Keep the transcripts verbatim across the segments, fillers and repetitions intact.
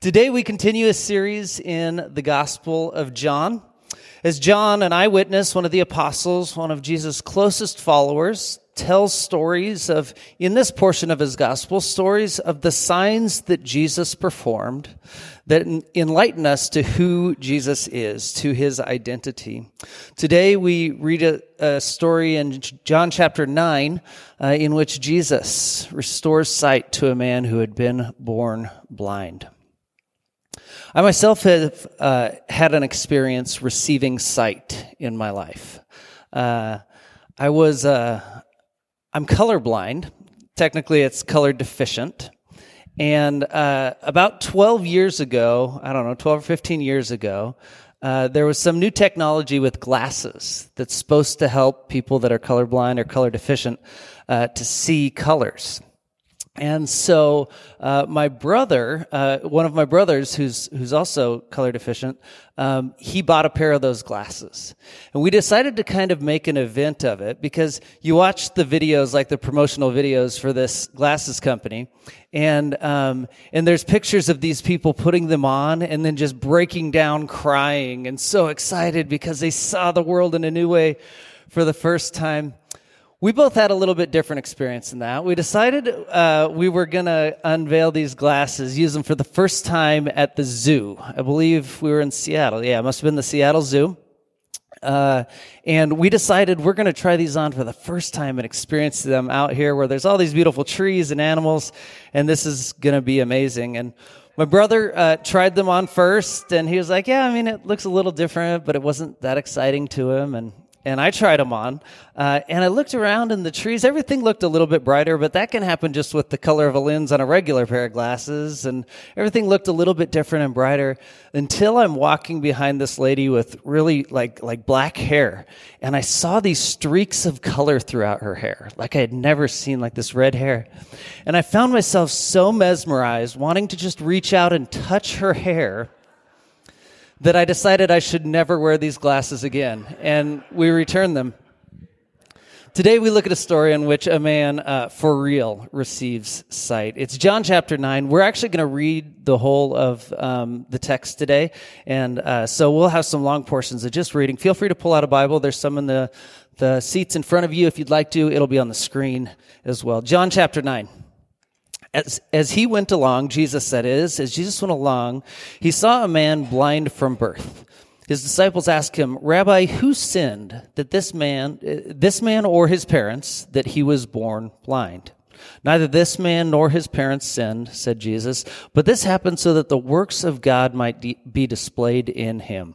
Today we continue a series in the Gospel of John. As John, an eyewitness, one of the apostles, one of Jesus' closest followers, tells stories of, in this portion of his gospel, stories of the signs that Jesus performed that enlighten us to who Jesus is, to his identity. Today we read a, a story in John chapter nine uh, in which Jesus restores sight to a man who had been born blind. I myself have uh, had an experience receiving sight in my life. Uh, I was... Uh, I'm colorblind. Technically, it's color deficient. And uh, about twelve years ago, I don't know, twelve or fifteen years ago, uh, there was some new technology with glasses that's supposed to help people that are colorblind or color deficient uh, to see colors. And so uh, my brother, uh, one of my brothers who's who's also color deficient, um, he bought a pair of those glasses. And we decided to kind of make an event of it because you watch the videos, like the promotional videos for this glasses company, and um, and there's pictures of these people putting them on and then just breaking down crying and so excited because they saw the world in a new way for the first time. We both had a little bit different experience than that. We decided uh, we were going to unveil these glasses, use them for the first time at the zoo. I believe we were in Seattle. Yeah, it must have been the Seattle Zoo. Uh, and we decided we're going to try these on for the first time and experience them out here where there's all these beautiful trees and animals, and this is going to be amazing. And my brother uh, tried them on first, and he was like, yeah, I mean, it looks a little different, but it wasn't that exciting to him, and And I tried them on, uh, and I looked around in the trees. Everything looked a little bit brighter, but that can happen just with the color of a lens on a regular pair of glasses, and everything looked a little bit different and brighter until I'm walking behind this lady with really, like, like black hair, and I saw these streaks of color throughout her hair, like I had never seen, like this red hair. And I found myself so mesmerized, wanting to just reach out and touch her hair, that I decided I should never wear these glasses again, and we returned them. Today we look at a story in which a man uh, for real receives sight. It's John chapter nine. We're actually going to read the whole of um, the text today, and uh, so we'll have some long portions of just reading. Feel free to pull out a Bible. There's some in the, the seats in front of you if you'd like to. It'll be on the screen as well. John chapter nine. As as he went along, Jesus said is, as Jesus went along, he saw a man blind from birth. His disciples asked him, Rabbi, who sinned, that this man, this man or his parents, that he was born blind? Neither this man nor his parents sinned, said Jesus, but this happened so that the works of God might de- be displayed in him.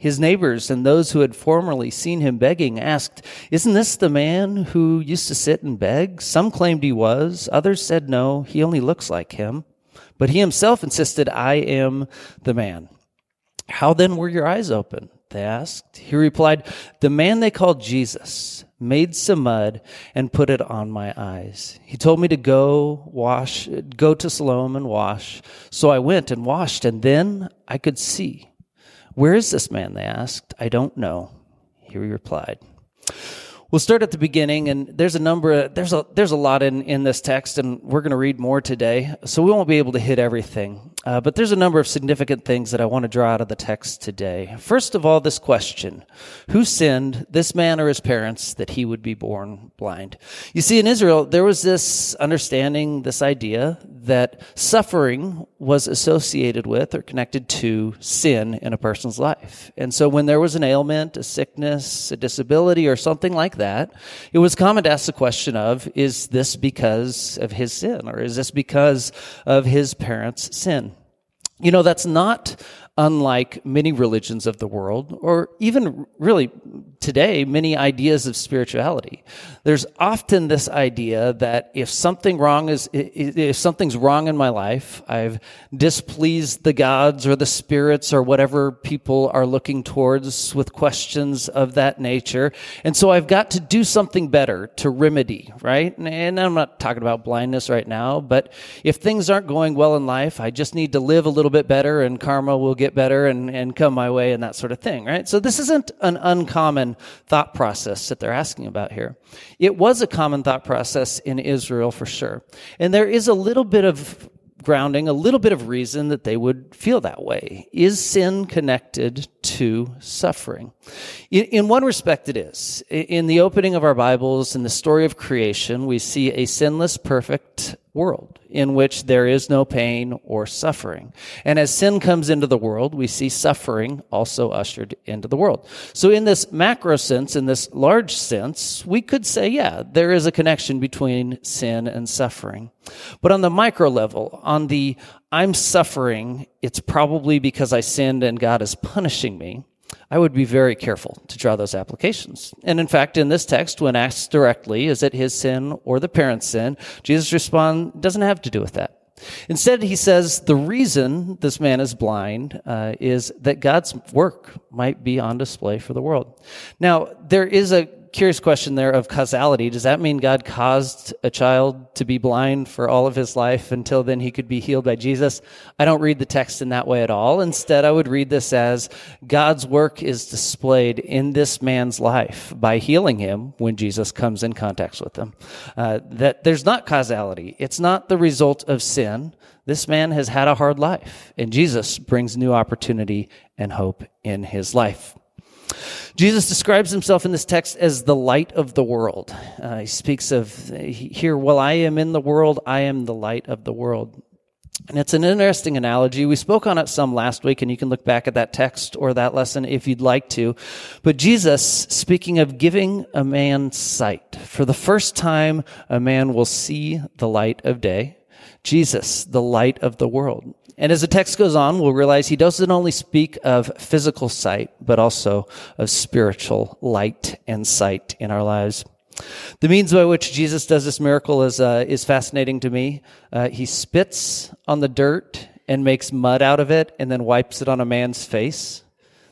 His neighbors and those who had formerly seen him begging asked, Isn't this the man who used to sit and beg? Some claimed he was. Others said, No, he only looks like him. But he himself insisted, I am the man. How then were your eyes open? They asked. He replied, The man they called Jesus made some mud and put it on my eyes. He told me to go wash, go to Siloam and wash. So I went and washed, and then I could see. Where is this man, they asked. I don't know, he replied. We'll start at the beginning, and there's a number, there's a there's a lot in, in this text, and we're going to read more today, so we won't be able to hit everything. Uh, but there's a number of significant things that I want to draw out of the text today. First of all, this question, who sinned, this man or his parents, that he would be born blind? You see, in Israel, there was this understanding, this idea that suffering was associated with or connected to sin in a person's life. And so when there was an ailment, a sickness, a disability, or something like that, it was common to ask the question of, is this because of his sin? Or is this because of his parents' sin? You know, that's not unlike many religions of the world, or even really today many ideas of spirituality. There's often this idea that if something wrong is, if something's wrong in my life, I've displeased the gods or the spirits or whatever people are looking towards with questions of that nature, and so I've got to do something better to remedy, right? And I'm not talking about blindness right now, but if things aren't going well in life, I just need to live a little bit better, and karma will get better and, and come my way and that sort of thing, right? So this isn't an uncommon thought process that they're asking about here. It was a common thought process in Israel for sure. And there is a little bit of grounding, a little bit of reason that they would feel that way. Is sin connected to suffering? In, in one respect, it is. In the opening of our Bibles, in the story of creation, we see a sinless, perfect world in which there is no pain or suffering. And as sin comes into the world, we see suffering also ushered into the world. So in this macro sense, in this large sense, we could say, yeah, there is a connection between sin and suffering. But on the micro level, on the I'm suffering, it's probably because I sinned and God is punishing me, I would be very careful to draw those applications. And in fact, in this text, when asked directly, is it his sin or the parents' sin, Jesus responds, doesn't have to do with that. Instead, he says, the reason this man is blind uh, is that God's work might be on display for the world. Now, there is a curious question there of causality. Does that mean God caused a child to be blind for all of his life until then he could be healed by Jesus? I don't read the text in that way at all. Instead, I would read this as God's work is displayed in this man's life by healing him when Jesus comes in contact with him. Uh, that there's not causality. It's not the result of sin. This man has had a hard life, and Jesus brings new opportunity and hope in his life. Jesus describes himself in this text as the light of the world. Uh, he speaks of, here, while I am in the world, I am the light of the world. And it's an interesting analogy. We spoke on it some last week, and you can look back at that text or that lesson if you'd like to. But Jesus, speaking of giving a man sight, for the first time a man will see the light of day. Jesus, the light of the world. And as the text goes on, we'll realize he doesn't only speak of physical sight, but also of spiritual light and sight in our lives. The means by which Jesus does this miracle is uh, is fascinating to me. Uh, he spits on the dirt and makes mud out of it and then wipes it on a man's face.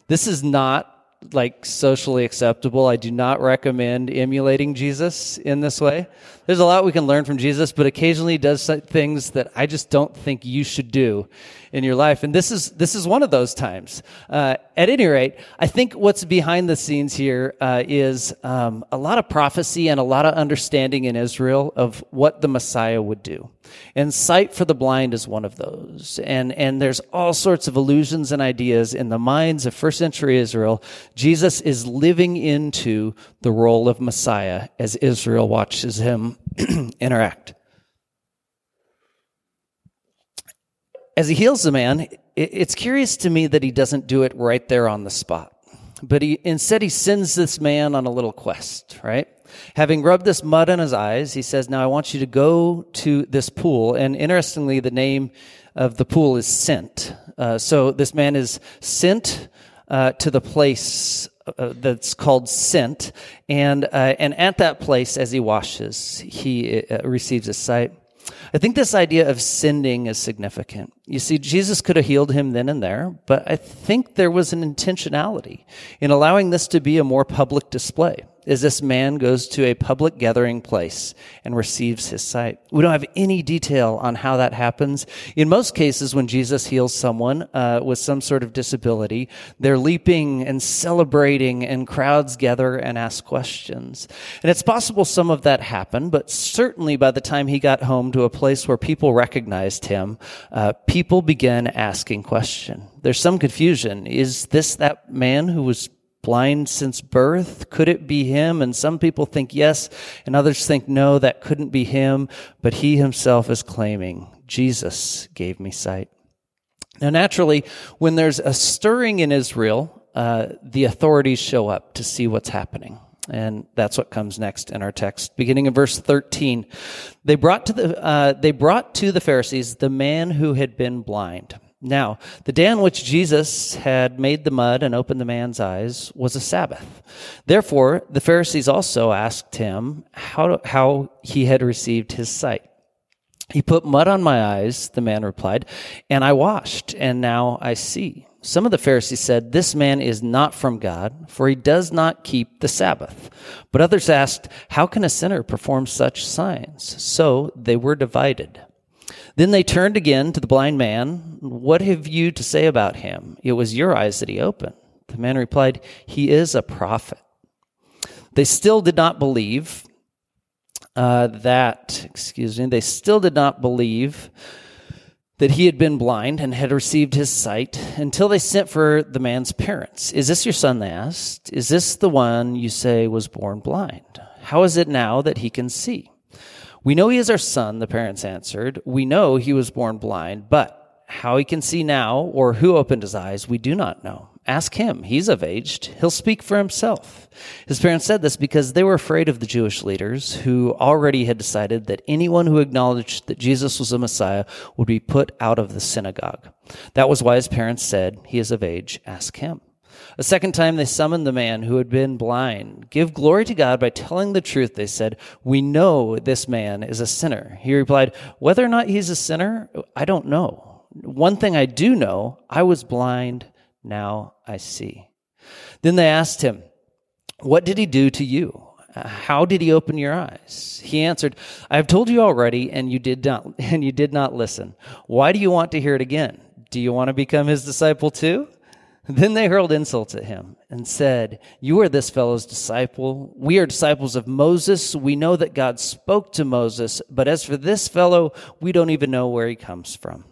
This is not like socially acceptable. I do not recommend emulating Jesus in this way. There's a lot we can learn from Jesus, but occasionally he does things that I just don't think you should do in your life. And this is this is one of those times. Uh, at any rate, I think what's behind the scenes here uh, is um, a lot of prophecy and a lot of understanding in Israel of what the Messiah would do. And sight for the blind is one of those. And, and there's all sorts of illusions and ideas in the minds of first century Israel. Jesus is living into the role of Messiah as Israel watches him interact. As he heals the man, it's curious to me that he doesn't do it right there on the spot. But he instead he sends this man on a little quest, right? Having rubbed this mud on his eyes, he says, now I want you to go to this pool. And interestingly, the name of the pool is sent. Uh, so this man is sent uh, to the place uh, that's called sent. And, uh, and at that place, as he washes, he uh, receives his sight. I think this idea of sending is significant. You see, Jesus could have healed him then and there, but I think there was an intentionality in allowing this to be a more public display, as this man goes to a public gathering place and receives his sight. We don't have any detail on how that happens. In most cases, when Jesus heals someone uh, with some sort of disability, they're leaping and celebrating, and crowds gather and ask questions. And it's possible some of that happened, but certainly by the time he got home to a place where people recognized him, uh, people began asking questions. There's some confusion. Is this that man who was blind since birth? Could it be him? And some people think yes, and others think no, that couldn't be him. But he himself is claiming, Jesus gave me sight. Now, naturally, when there's a stirring in Israel, uh, the authorities show up to see what's happening. And that's what comes next in our text, beginning in verse thirteen. They brought to the, uh, they brought to the Pharisees the man who had been blind. Now, the day on which Jesus had made the mud and opened the man's eyes was a Sabbath. Therefore, the Pharisees also asked him how, how he had received his sight. He put mud on my eyes, the man replied, and I washed, and now I see. Some of the Pharisees said, this man is not from God, for he does not keep the Sabbath. But others asked, how can a sinner perform such signs? So they were divided. Then they turned again to the blind man. What have you to say about him? It was your eyes that he opened. The man replied, he is a prophet. They still did not believe uh, that, excuse me, they still did not believe that he had been blind and had received his sight until they sent for the man's parents. Is this your son? They asked. Is this the one you say was born blind? How is it now that he can see? We know he is our son, the parents answered. We know he was born blind, but how he can see now or who opened his eyes, we do not know. Ask him. He's of age. He'll speak for himself. His parents said this because they were afraid of the Jewish leaders who already had decided that anyone who acknowledged that Jesus was the Messiah would be put out of the synagogue. That was why his parents said, he is of age. Ask him. A second time they summoned the man who had been blind. Give glory to God by telling the truth, they said. We know this man is a sinner. He replied, whether or not he's a sinner, I don't know. One thing I do know, I was blind, now I see. Then they asked him, what did he do to you? How did he open your eyes? He answered, I have told you already, and you did not, and you did not listen. Why do you want to hear it again? Do you want to become his disciple too? Then they hurled insults at him and said, you are this fellow's disciple. We are disciples of Moses. We know that God spoke to Moses, but as for this fellow, we don't even know where he comes from.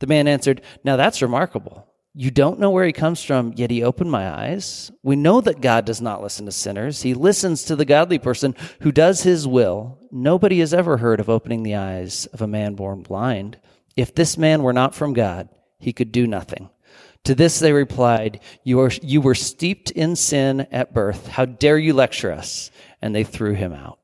The man answered, now that's remarkable. You don't know where he comes from, yet he opened my eyes. We know that God does not listen to sinners. He listens to the godly person who does his will. Nobody has ever heard of opening the eyes of a man born blind. If this man were not from God, he could do nothing. To this they replied, you, are, you were steeped in sin at birth. How dare you lecture us? And they threw him out.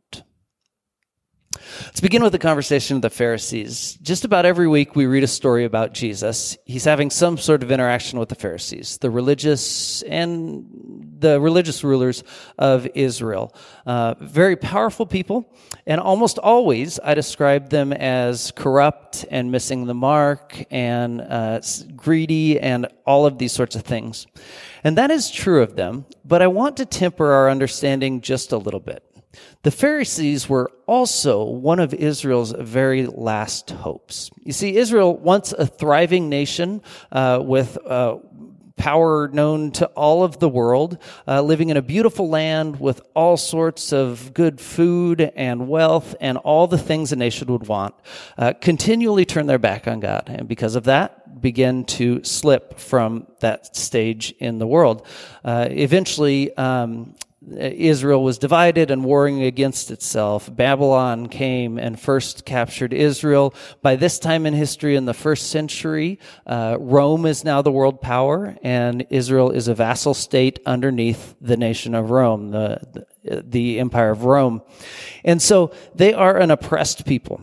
Let's begin with the conversation of the Pharisees. Just about every week we read a story about Jesus. He's having some sort of interaction with the Pharisees, the religious and the religious rulers of Israel. Uh, very powerful people, and almost always I describe them as corrupt and missing the mark and uh, greedy and all of these sorts of things. And that is true of them, but I want to temper our understanding just a little bit. The Pharisees were also one of Israel's very last hopes. You see, Israel, once a thriving nation uh, with uh, power known to all of the world, uh, living in a beautiful land with all sorts of good food and wealth and all the things a nation would want, uh, continually turned their back on God. And because of that, begin to slip from that stage in the world. Uh, eventually, um, Israel was divided and warring against itself. Babylon came and first captured Israel. By this time in history, in the first century, uh, Rome is now the world power, and Israel is a vassal state underneath the nation of Rome, the, the, the empire of Rome. And so they are an oppressed people.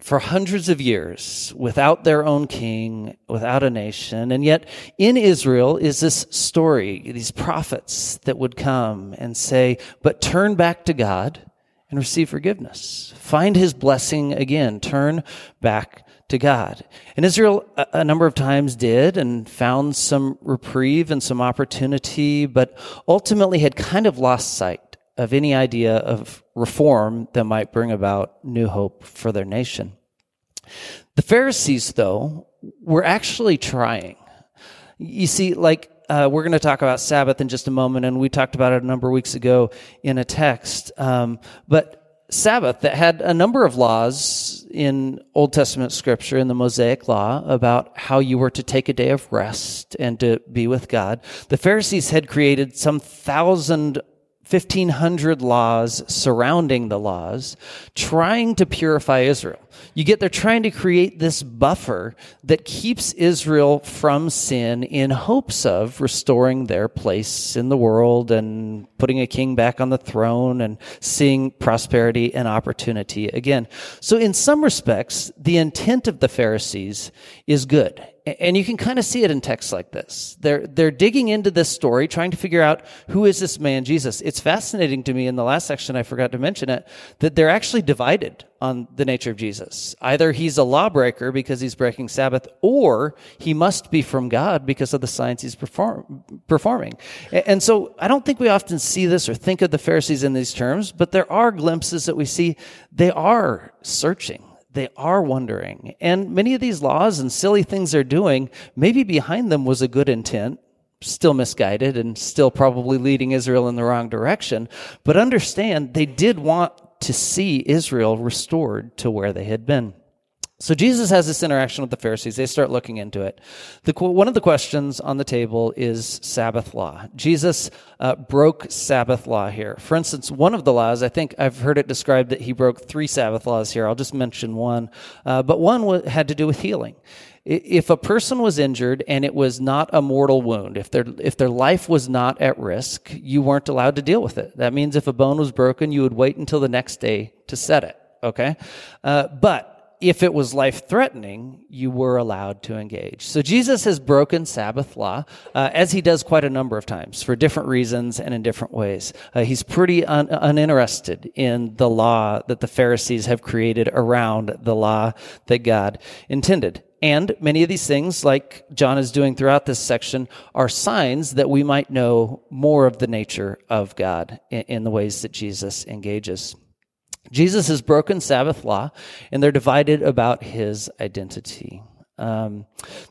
For hundreds of years, without their own king, without a nation. And yet in Israel is this story, these prophets that would come and say, but turn back to God and receive forgiveness. Find his blessing again. Turn back to God. And Israel a, a number of times did and found some reprieve and some opportunity, but ultimately had kind of lost sight of any idea of reform that might bring about new hope for their nation. The Pharisees, though, were actually trying. You see, like, uh, we're going to talk about Sabbath in just a moment, and we talked about it a number of weeks ago in a text. Um, but Sabbath, that had a number of laws in Old Testament scripture, in the Mosaic Law, about how you were to take a day of rest and to be with God. The Pharisees had created some thousand fifteen hundred laws surrounding the laws, trying to purify Israel. You get they're trying to create this buffer that keeps Israel from sin in hopes of restoring their place in the world and putting a king back on the throne and seeing prosperity and opportunity again. So in some respects, the intent of the Pharisees is good. and you can kind of see it in texts like this. They're, they're digging into this story, trying to figure out who is this man Jesus. It's fascinating to me, in the last section, I forgot to mention it, that they're actually divided on the nature of Jesus. Either he's a lawbreaker because he's breaking Sabbath, or he must be from God because of the signs he's perform, performing. And so I don't think we often see this or think of the Pharisees in these terms, but there are glimpses that we see they are searching. They are wondering. And many of these laws and silly things they're doing, maybe behind them was a good intent, still misguided and still probably leading Israel in the wrong direction. But understand, they did want to see Israel restored to where they had been. So Jesus has this interaction with the Pharisees. They start looking into it. The, one of the questions on the table is Sabbath law. Jesus uh, broke Sabbath law here. For instance, one of the laws, I think I've heard it described that he broke three Sabbath laws here. I'll just mention one. Uh, but one w- had to do with healing. If a person was injured and it was not a mortal wound, if their if their life was not at risk, you weren't allowed to deal with it. That means if a bone was broken, you would wait until the next day to set it, okay? Uh, but... if it was life-threatening, you were allowed to engage. So Jesus has broken Sabbath law, uh, as he does quite a number of times, for different reasons and in different ways. Uh, he's pretty un- uninterested in the law that the Pharisees have created around the law that God intended. And many of these things, like John is doing throughout this section, are signs that we might know more of the nature of God in, in the ways that Jesus engages. Jesus has broken Sabbath law, and they're divided about his identity. Um,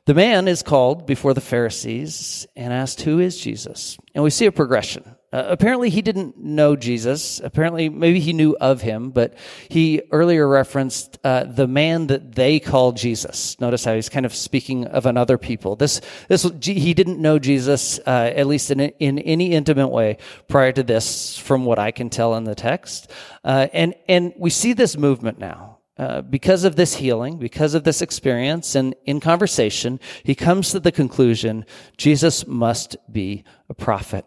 the man is called before the Pharisees and asked, who is Jesus? And we see a progression. Uh, apparently, he didn't know Jesus. Apparently, maybe he knew of him, but he earlier referenced uh, the man that they call Jesus. Notice how he's kind of speaking of another people. This, this he didn't know Jesus, uh, at least in in any intimate way prior to this, from what I can tell in the text. Uh, and and we see this movement now. Uh, because of this healing, because of this experience, and in conversation, he comes to the conclusion, Jesus must be a prophet.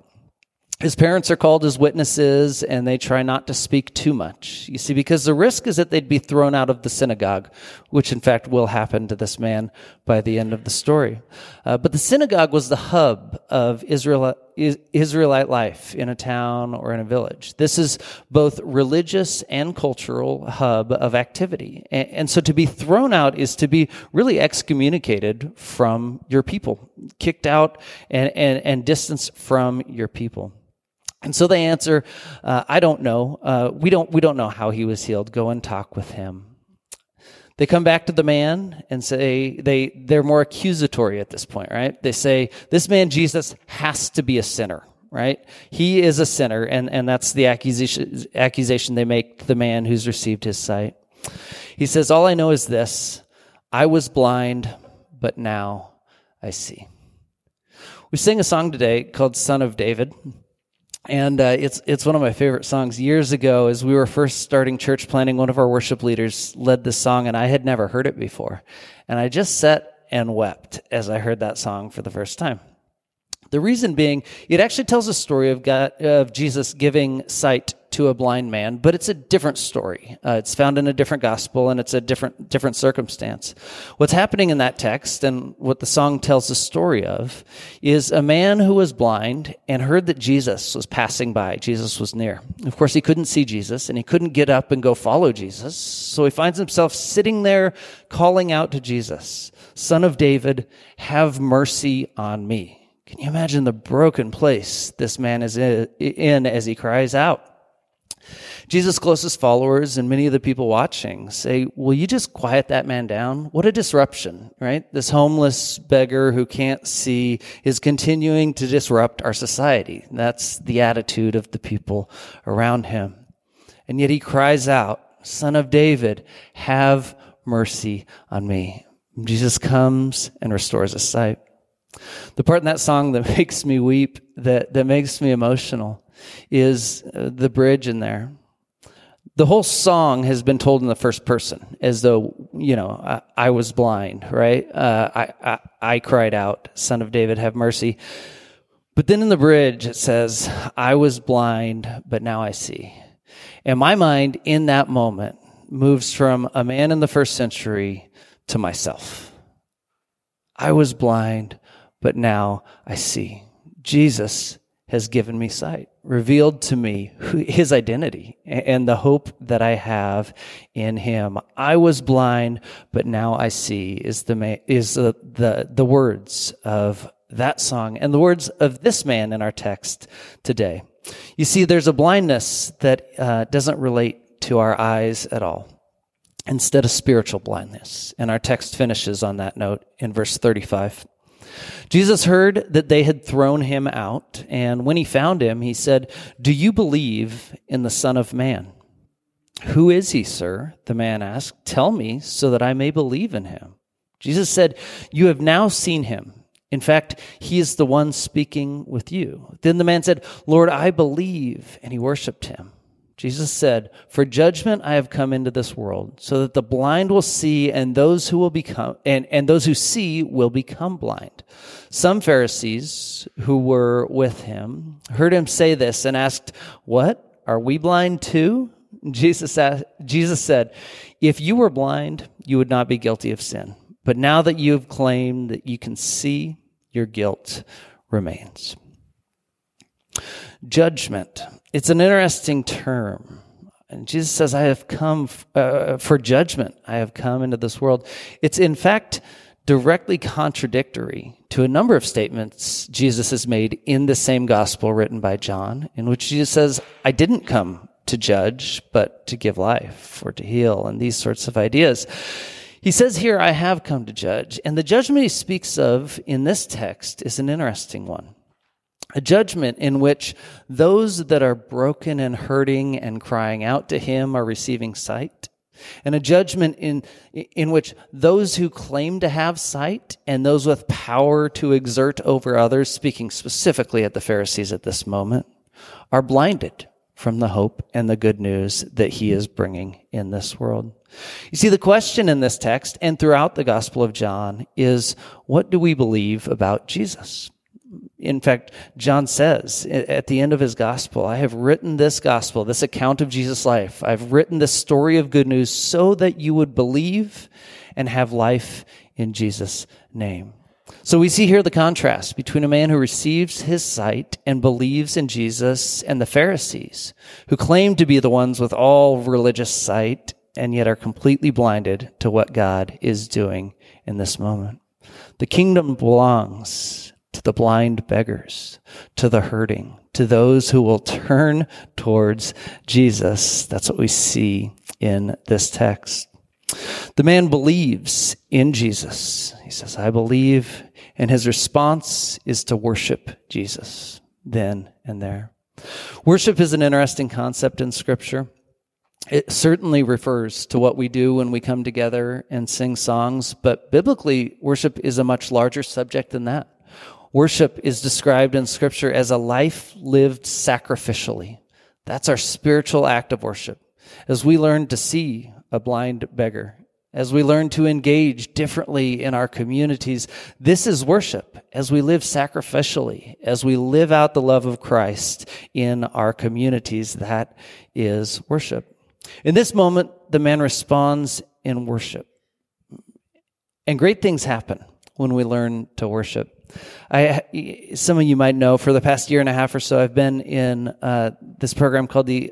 His parents are called as witnesses, and they try not to speak too much. You see, because the risk is that they'd be thrown out of the synagogue, which in fact will happen to this man by the end of the story. Uh, but the synagogue was the hub of Israel, Israelite life in a town or in a village. This is both religious and cultural hub of activity. And, and so to be thrown out is to be really excommunicated from your people, kicked out and, and, and distanced from your people. And so they answer, uh, I don't know. Uh, we don't, we don't know how he was healed. Go and talk with him. They come back to the man and say, they, they're more accusatory at this point, right? They say, this man, Jesus, has to be a sinner, right? He is a sinner. And, and that's the accusation, accusation they make to the man who's received his sight. He says, all I know is this, I was blind, but now I see. We sing a song today called Son of David. And uh, it's it's one of my favorite songs. Years ago, as we were first starting church planning, one of our worship leaders led this song, and I had never heard it before. And I just sat and wept as I heard that song for the first time. The reason being, it actually tells a story of God, of Jesus giving sight to a blind man, but it's a different story. Uh, it's found in a different gospel, and it's a different different circumstance. What's happening in that text, and what the song tells the story of, is a man who was blind and heard that Jesus was passing by. Jesus was near. Of course, he couldn't see Jesus, and he couldn't get up and go follow Jesus, so he finds himself sitting there calling out to Jesus, Son of David, have mercy on me. Can you imagine the broken place this man is in as he cries out? Jesus' closest followers and many of the people watching say, will you just quiet that man down? What a disruption, right? This homeless beggar who can't see is continuing to disrupt our society. That's the attitude of the people around him. And yet he cries out, Son of David, have mercy on me. Jesus comes and restores his sight. The part in that song that makes me weep, that, that makes me emotional, is the bridge in there. The whole song has been told in the first person, as though, you know, I, I was blind, right? Uh, I, I I cried out, Son of David, have mercy. But then in the bridge, it says, I was blind, but now I see. And my mind in that moment moves from a man in the first century to myself. I was blind, but now I see. Jesus has given me sight, revealed to me who, his identity and the hope that I have in him. I was blind, but now I see is the is the the, the words of that song and the words of this man in our text today. You see, there's a blindness that uh, doesn't relate to our eyes at all. Instead, a spiritual blindness. And our text finishes on that note in verse thirty-five. Jesus heard that they had thrown him out, and when he found him, he said, "Do you believe in the Son of Man?" "Who is he, sir?" the man asked. "Tell me so that I may believe in him." Jesus said, "You have now seen him. In fact, he is the one speaking with you." Then the man said, "Lord, I believe," and he worshiped him. Jesus said, "For judgment I have come into this world, so that the blind will see, and those who will become and, and those who see will become blind." Some Pharisees who were with him heard him say this and asked, "What? Are we blind too?" Jesus asked, Jesus said, "If you were blind, you would not be guilty of sin. But now that you have claimed that you can see, your guilt remains." Judgment. It's an interesting term. And Jesus says, I have come f- uh, for judgment. I have come into this world. It's in fact directly contradictory to a number of statements Jesus has made in the same gospel written by John, in which Jesus says, I didn't come to judge, but to give life or to heal, and these sorts of ideas. He says here, I have come to judge. And the judgment he speaks of in this text is an interesting one. A judgment in which those that are broken and hurting and crying out to him are receiving sight. And a judgment in in which those who claim to have sight and those with power to exert over others, speaking specifically at the Pharisees at this moment, are blinded from the hope and the good news that he is bringing in this world. You see, the question in this text and throughout the Gospel of John is, what do we believe about Jesus? In fact, John says at the end of his gospel, I have written this gospel, this account of Jesus' life. I've written this story of good news so that you would believe and have life in Jesus' name. So we see here the contrast between a man who receives his sight and believes in Jesus and the Pharisees, who claim to be the ones with all religious sight and yet are completely blinded to what God is doing in this moment. The kingdom belongs to the blind beggars, to the hurting, to those who will turn towards Jesus. That's what we see in this text. The man believes in Jesus. He says, I believe, and his response is to worship Jesus then and there. Worship is an interesting concept in Scripture. It certainly refers to what we do when we come together and sing songs, but biblically, worship is a much larger subject than that. Worship is described in Scripture as a life lived sacrificially. That's our spiritual act of worship. As we learn to see a blind beggar, as we learn to engage differently in our communities, this is worship. As we live sacrificially, as we live out the love of Christ in our communities, that is worship. In this moment, the man responds in worship. And great things happen when we learn to worship. I, some of you might know, for the past year and a half or so, I've been in uh, this program called the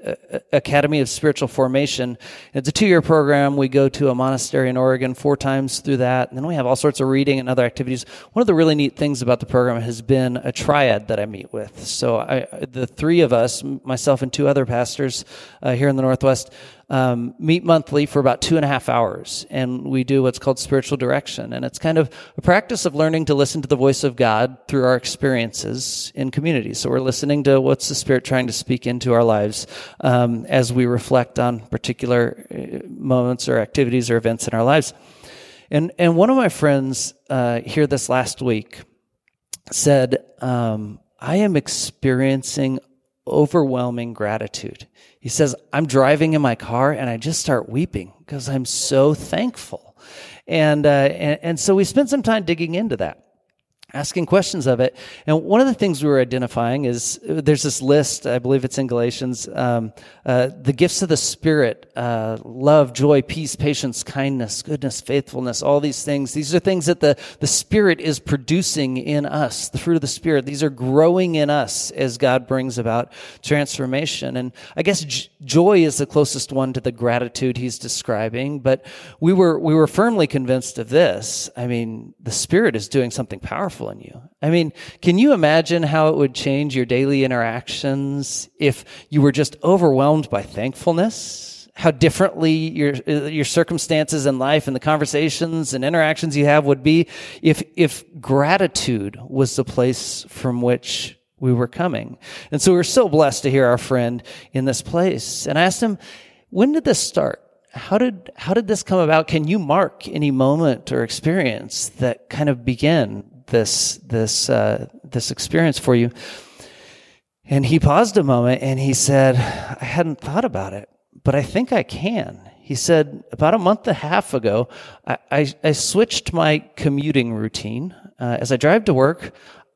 Academy of Spiritual Formation. It's a two-year program. We go to a monastery in Oregon four times through that, and then we have all sorts of reading and other activities. One of the really neat things about the program has been a triad that I meet with. So I, the three of us, myself and two other pastors uh, here in the Northwest, Um, meet monthly for about two and a half hours, and we do what's called spiritual direction. And it's kind of a practice of learning to listen to the voice of God through our experiences in community. So we're listening to what's the Spirit trying to speak into our lives um, as we reflect on particular moments or activities or events in our lives. And and one of my friends uh, here this last week said, um, I am experiencing overwhelming gratitude. He says, I'm driving in my car and I just start weeping because I'm so thankful. And, uh, and and so we spent some time digging into that. asking questions of it. And one of the things we were identifying is there's this list, I believe it's in Galatians, um, uh, the gifts of the Spirit, uh, love, joy, peace, patience, kindness, goodness, faithfulness, all these things. These are things that the, the Spirit is producing in us, the fruit of the Spirit. These are growing in us as God brings about transformation. And I guess j- joy is the closest one to the gratitude he's describing, but we were, we were firmly convinced of this. I mean, the Spirit is doing something powerful in you. I mean, can you imagine how it would change your daily interactions if you were just overwhelmed by thankfulness? How differently your your circumstances in life and the conversations and interactions you have would be if if gratitude was the place from which we were coming. And so we were so blessed to hear our friend in this place. And I asked him, when did this start? How did how did this come about? Can you mark any moment or experience that kind of began this this uh, this experience for you? And he paused a moment and he said, I hadn't thought about it, but I think I can. He said, about a month and a half ago, I, I, I switched my commuting routine. Uh, as I drive to work,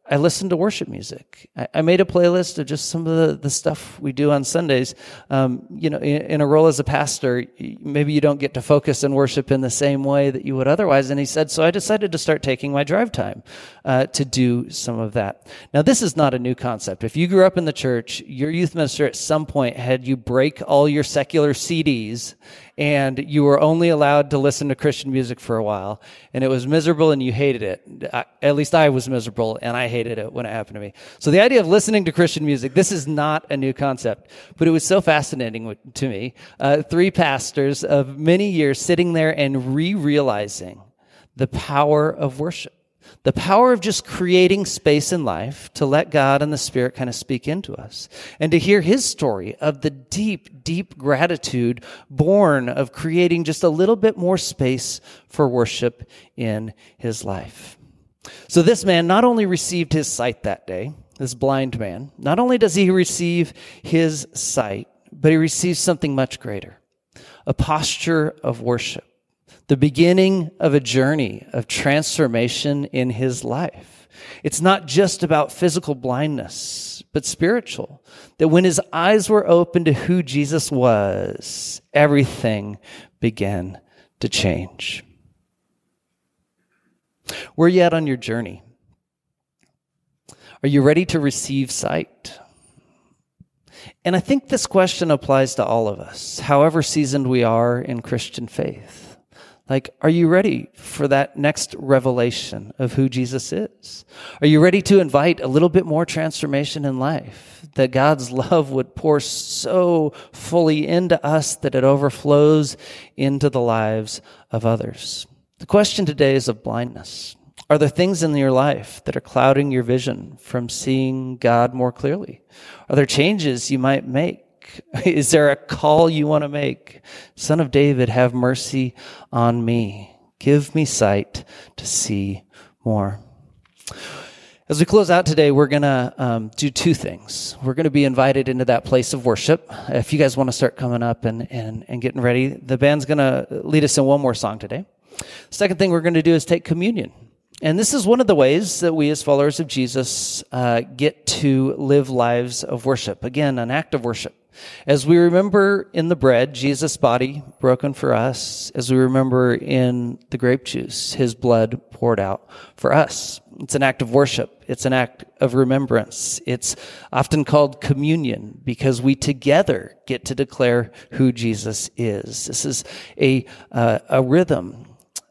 I listened to worship music. I, I made a playlist of just some of the, the stuff we do on Sundays. Um, you know, in, in a role as a pastor, maybe you don't get to focus and worship in the same way that you would otherwise. And he said, so I decided to start taking my drive time uh, to do some of that. Now, this is not a new concept. If you grew up in the church, your youth minister at some point had you break all your secular C Ds and you were only allowed to listen to Christian music for a while, and it was miserable and you hated it. I, at least I was miserable, and I hated it when it happened to me. So the idea of listening to Christian music, this is not a new concept, but it was so fascinating to me. Uh, three pastors of many years sitting there and re-realizing the power of worship, the power of just creating space in life to let God and the Spirit kind of speak into us, and to hear his story of the deep, deep gratitude born of creating just a little bit more space for worship in his life. So this man not only received his sight that day, this blind man, not only does he receive his sight, but he receives something much greater, a posture of worship. The beginning of a journey of transformation in his life. It's not just about physical blindness, but spiritual. That when his eyes were open to who Jesus was, everything began to change. Where are you at on your journey? Are you ready to receive sight? And I think this question applies to all of us, however seasoned we are in Christian faith. Like, are you ready for that next revelation of who Jesus is? Are you ready to invite a little bit more transformation in life, that God's love would pour so fully into us that it overflows into the lives of others? The question today is of blindness. Are there things in your life that are clouding your vision from seeing God more clearly? Are there changes you might make? Is there a call you want to make? Son of David, have mercy on me. Give me sight to see more. As we close out today, we're going to um, do two things. We're going to be invited into that place of worship. If you guys want to start coming up and, and, and getting ready, the band's going to lead us in one more song today. Second thing we're going to do is take communion. And this is one of the ways that we as followers of Jesus uh, get to live lives of worship. Again, an act of worship. As we remember in the bread, Jesus' body broken for us, as we remember in the grape juice, his blood poured out for us. It's an act of worship. It's an act of remembrance. It's often called communion because we together get to declare who Jesus is. This is a uh, a rhythm,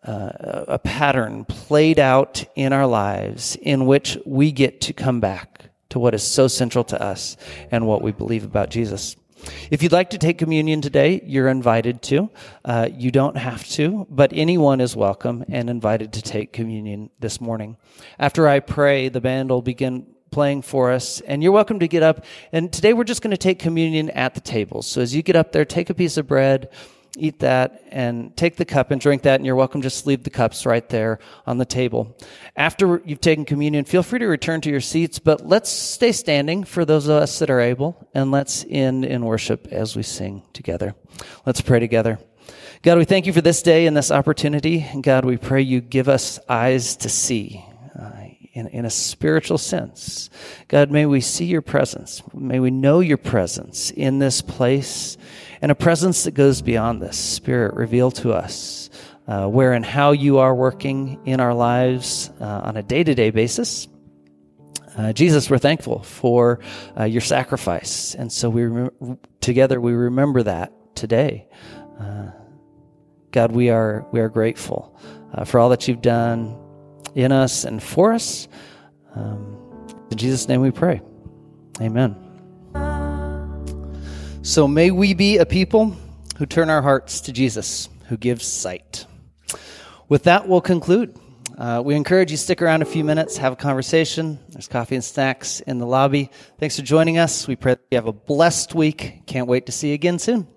uh, a pattern played out in our lives in which we get to come back to what is so central to us and what we believe about Jesus. If you'd like to take communion today, you're invited to. Uh, you don't have to, but anyone is welcome and invited to take communion this morning. After I pray, the band will begin playing for us, and you're welcome to get up. And today we're just going to take communion at the table. So as you get up there, take a piece of bread, eat that, and take the cup and drink that, and you're welcome just to leave the cups right there on the table. After you've taken communion, feel free to return to your seats, but let's stay standing for those of us that are able, and let's end in worship as we sing together. Let's pray together. God, we thank you for this day and this opportunity. God, we pray you give us eyes to see, uh, in, in a spiritual sense. God, may we see your presence. May we know your presence in this place, and a presence that goes beyond this. Spirit, reveal to us uh, where and how you are working in our lives uh, on a day-to-day basis. Uh, Jesus, we're thankful for uh, your sacrifice. And so we rem- together we remember that today. Uh, God, we are we are grateful uh, for all that you've done in us and for us. Um, in Jesus' name we pray. Amen. So may we be a people who turn our hearts to Jesus, who gives sight. With that, we'll conclude. Uh, we encourage you to stick around a few minutes, have a conversation. There's coffee and snacks in the lobby. Thanks for joining us. We pray that you have a blessed week. Can't wait to see you again soon.